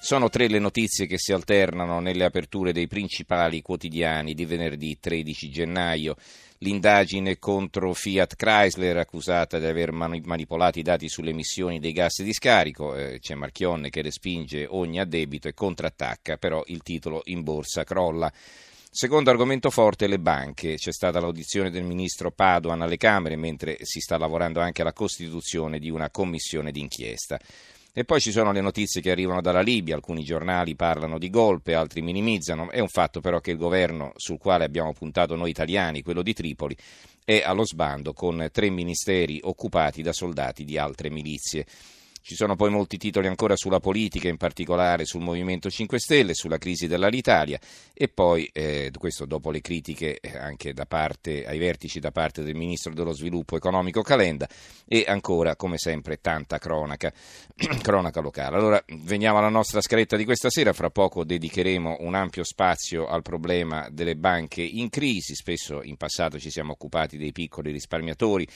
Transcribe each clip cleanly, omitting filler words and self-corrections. Sono tre le notizie che si alternano nelle aperture dei principali quotidiani di venerdì 13 gennaio. L'indagine contro Fiat Chrysler, accusata di aver manipolato i dati sulle emissioni dei gas di scarico, c'è Marchionne che respinge ogni addebito e contrattacca, però il titolo in borsa crolla. Secondo argomento forte, le banche. C'è stata l'audizione del ministro Padoan alle Camere, mentre si sta lavorando anche alla costituzione di una commissione d'inchiesta. E poi ci sono le notizie che arrivano dalla Libia, alcuni giornali parlano di golpe, altri minimizzano, è un fatto però che il governo sul quale abbiamo puntato noi italiani, quello di Tripoli, è allo sbando con tre ministeri occupati da soldati di altre milizie. Ci sono poi molti titoli ancora sulla politica, in particolare sul Movimento 5 Stelle, sulla crisi dell'Alitalia e poi, questo dopo le critiche anche da parte ai vertici da parte del Ministro dello Sviluppo Economico Calenda e ancora, come sempre, tanta cronaca locale. Allora, veniamo alla nostra scaletta di questa sera, fra poco dedicheremo un ampio spazio al problema delle banche in crisi, spesso in passato ci siamo occupati dei piccoli risparmiatori,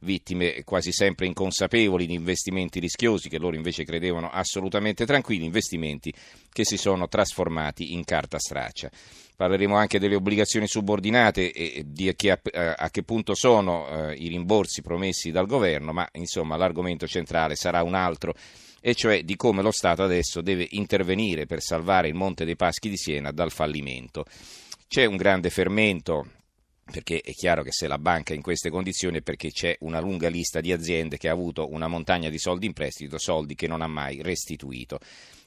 vittime quasi sempre inconsapevoli di investimenti rischiosi che loro invece credevano assolutamente tranquilli, investimenti che si sono trasformati in carta straccia. Parleremo anche delle obbligazioni subordinate e di a che punto sono i rimborsi promessi dal governo, ma insomma l'argomento centrale sarà un altro, e cioè di come lo Stato adesso deve intervenire per salvare il Monte dei Paschi di Siena dal fallimento. C'è un grande fermento, perché è chiaro che se la banca è in queste condizioni è perché c'è una lunga lista di aziende che ha avuto una montagna di soldi in prestito, soldi che non ha mai restituito.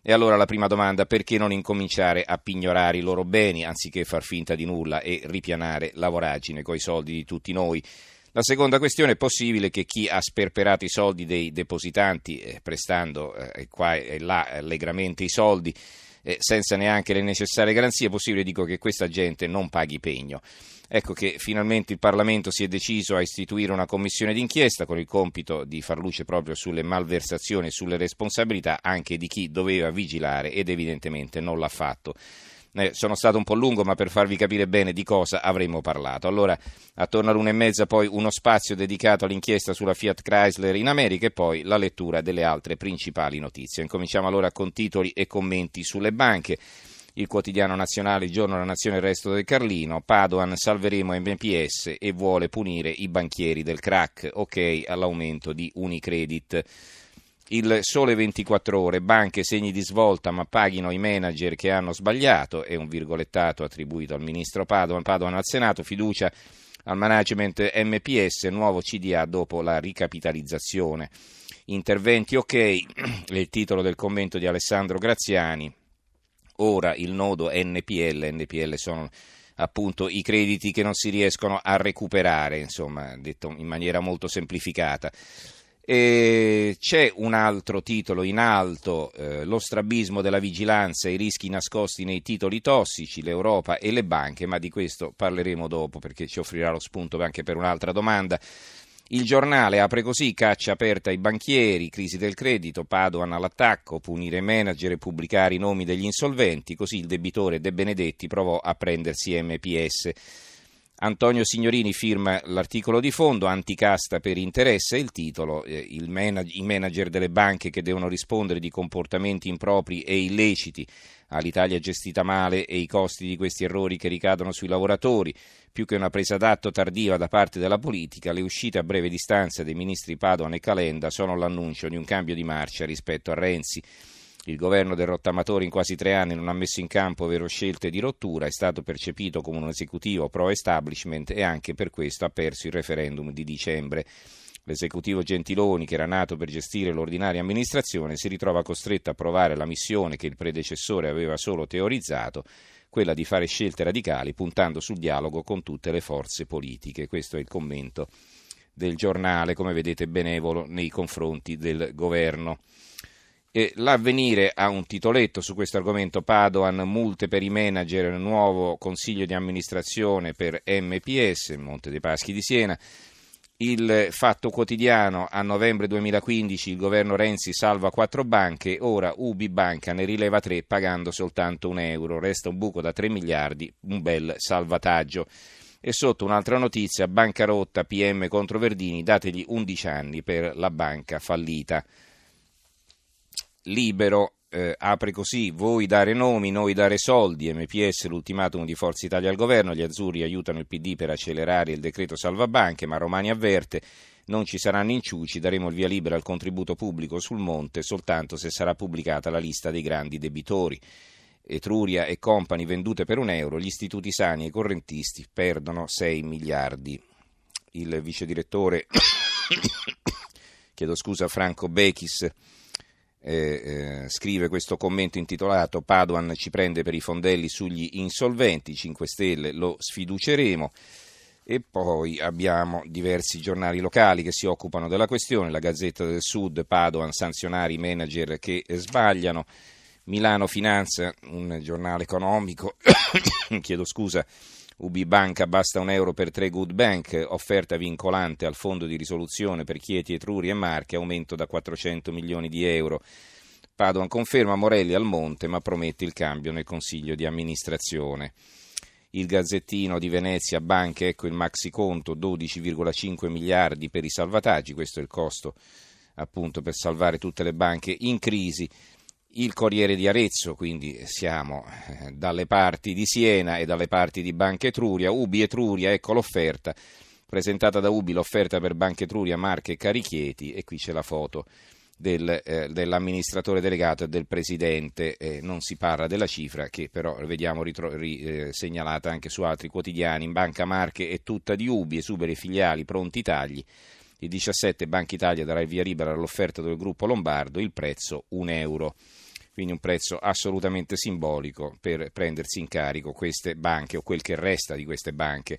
E allora la prima domanda: perché non incominciare a pignorare i loro beni anziché far finta di nulla e ripianare la voragine coi soldi di tutti noi? La seconda questione: è possibile che chi ha sperperato i soldi dei depositanti, prestando qua e là allegramente i soldi, senza neanche le necessarie garanzie, è possibile, dico, che questa gente non paghi pegno? Ecco che finalmente il Parlamento si è deciso a istituire una commissione d'inchiesta con il compito di far luce proprio sulle malversazioni e sulle responsabilità anche di chi doveva vigilare ed evidentemente non l'ha fatto. Sono stato un po' lungo, ma per farvi capire bene di cosa avremmo parlato. Allora, attorno all'1:30 poi uno spazio dedicato all'inchiesta sulla Fiat Chrysler in America e poi la lettura delle altre principali notizie. Incominciamo allora con titoli e commenti sulle banche. Il Quotidiano Nazionale, Il Giorno, La Nazione, Il Resto del Carlino. Padoan: salveremo NPS e vuole punire i banchieri del crack. Ok all'aumento di Unicredit. Il Sole 24 Ore: banche segni di svolta, ma paghino i manager che hanno sbagliato. È un virgolettato attribuito al ministro Padoan al Senato, fiducia al management MPS, nuovo CDA dopo la ricapitalizzazione. Interventi ok, è il titolo del commento di Alessandro Graziani. Ora il nodo NPL sono appunto i crediti che non si riescono a recuperare, insomma, detto in maniera molto semplificata. E c'è un altro titolo in alto, lo strabismo della vigilanza e i rischi nascosti nei titoli tossici, l'Europa e le banche, ma di questo parleremo dopo perché ci offrirà lo spunto anche per un'altra domanda. Il Giornale apre così: caccia aperta ai banchieri, crisi del credito, Padoan all'attacco, punire manager e pubblicare i nomi degli insolventi, così il debitore De Benedetti provò a prendersi MPS. Antonio Signorini firma l'articolo di fondo, anticasta per interesse, il titolo, i manager delle banche che devono rispondere di comportamenti impropri e illeciti, all'Italia gestita male e i costi di questi errori che ricadono sui lavoratori, più che una presa d'atto tardiva da parte della politica, le uscite a breve distanza dei ministri Padoan e Calenda sono l'annuncio di un cambio di marcia rispetto a Renzi. Il governo del rottamatore in quasi 3 anni non ha messo in campo vere scelte di rottura, è stato percepito come un esecutivo pro-establishment e anche per questo ha perso il referendum di dicembre. L'esecutivo Gentiloni, che era nato per gestire l'ordinaria amministrazione, si ritrova costretto a provare la missione che il predecessore aveva solo teorizzato, quella di fare scelte radicali puntando sul dialogo con tutte le forze politiche. Questo è il commento del Giornale, come vedete benevolo nei confronti del governo. L'Avvenire ha un titoletto su questo argomento: Padoan, multe per i manager, nuovo consiglio di amministrazione per MPS, Monte dei Paschi di Siena. Il Fatto Quotidiano: a novembre 2015 il governo Renzi salva 4 banche, ora UBI Banca ne rileva 3 pagando soltanto €1, resta un buco da 3 miliardi, un bel salvataggio. E sotto un'altra notizia: bancarotta, PM contro Verdini, dategli 11 anni per la banca fallita. Libero apre così: voi dare nomi, noi dare soldi, MPS l'ultimatum di Forza Italia al governo, gli azzurri aiutano il PD per accelerare il decreto salvabanche, ma Romani avverte, non ci saranno inciuci, daremo il via libera al contributo pubblico sul monte soltanto se sarà pubblicata la lista dei grandi debitori. Etruria e company vendute per €1, gli istituti sani e i correntisti perdono 6 miliardi. Il vice direttore chiedo scusa, Franco Bechis scrive questo commento intitolato Padoan ci prende per i fondelli sugli insolventi, 5 Stelle lo sfiduceremo. E poi abbiamo diversi giornali locali che si occupano della questione: la Gazzetta del Sud, Padoan sanzionare i manager che sbagliano; Milano Finanza, un giornale economico chiedo scusa, UBI Banca basta €1 per 3 good bank, offerta vincolante al fondo di risoluzione per Chieti, Etruria e Marche, aumento da €400 milioni. Padoan conferma Morelli al monte ma promette il cambio nel consiglio di amministrazione. Il Gazzettino di Venezia, banche, ecco il maxiconto, 12,5 miliardi per i salvataggi, questo è il costo appunto per salvare tutte le banche in crisi. Il Corriere di Arezzo, quindi siamo dalle parti di Siena e dalle parti di Banca Etruria. Ubi Etruria, ecco l'offerta, presentata da Ubi l'offerta per Banca Etruria, Marche e Carichieti, e qui c'è la foto dell'amministratore delegato e del presidente, non si parla della cifra che però vediamo segnalata anche su altri quotidiani. In Banca Marche è tutta di Ubi, esuberi i filiali, pronti tagli. Il 17 Banca Italia darà il via libera all'offerta del gruppo lombardo, il prezzo €1. Quindi un prezzo assolutamente simbolico per prendersi in carico queste banche o quel che resta di queste banche.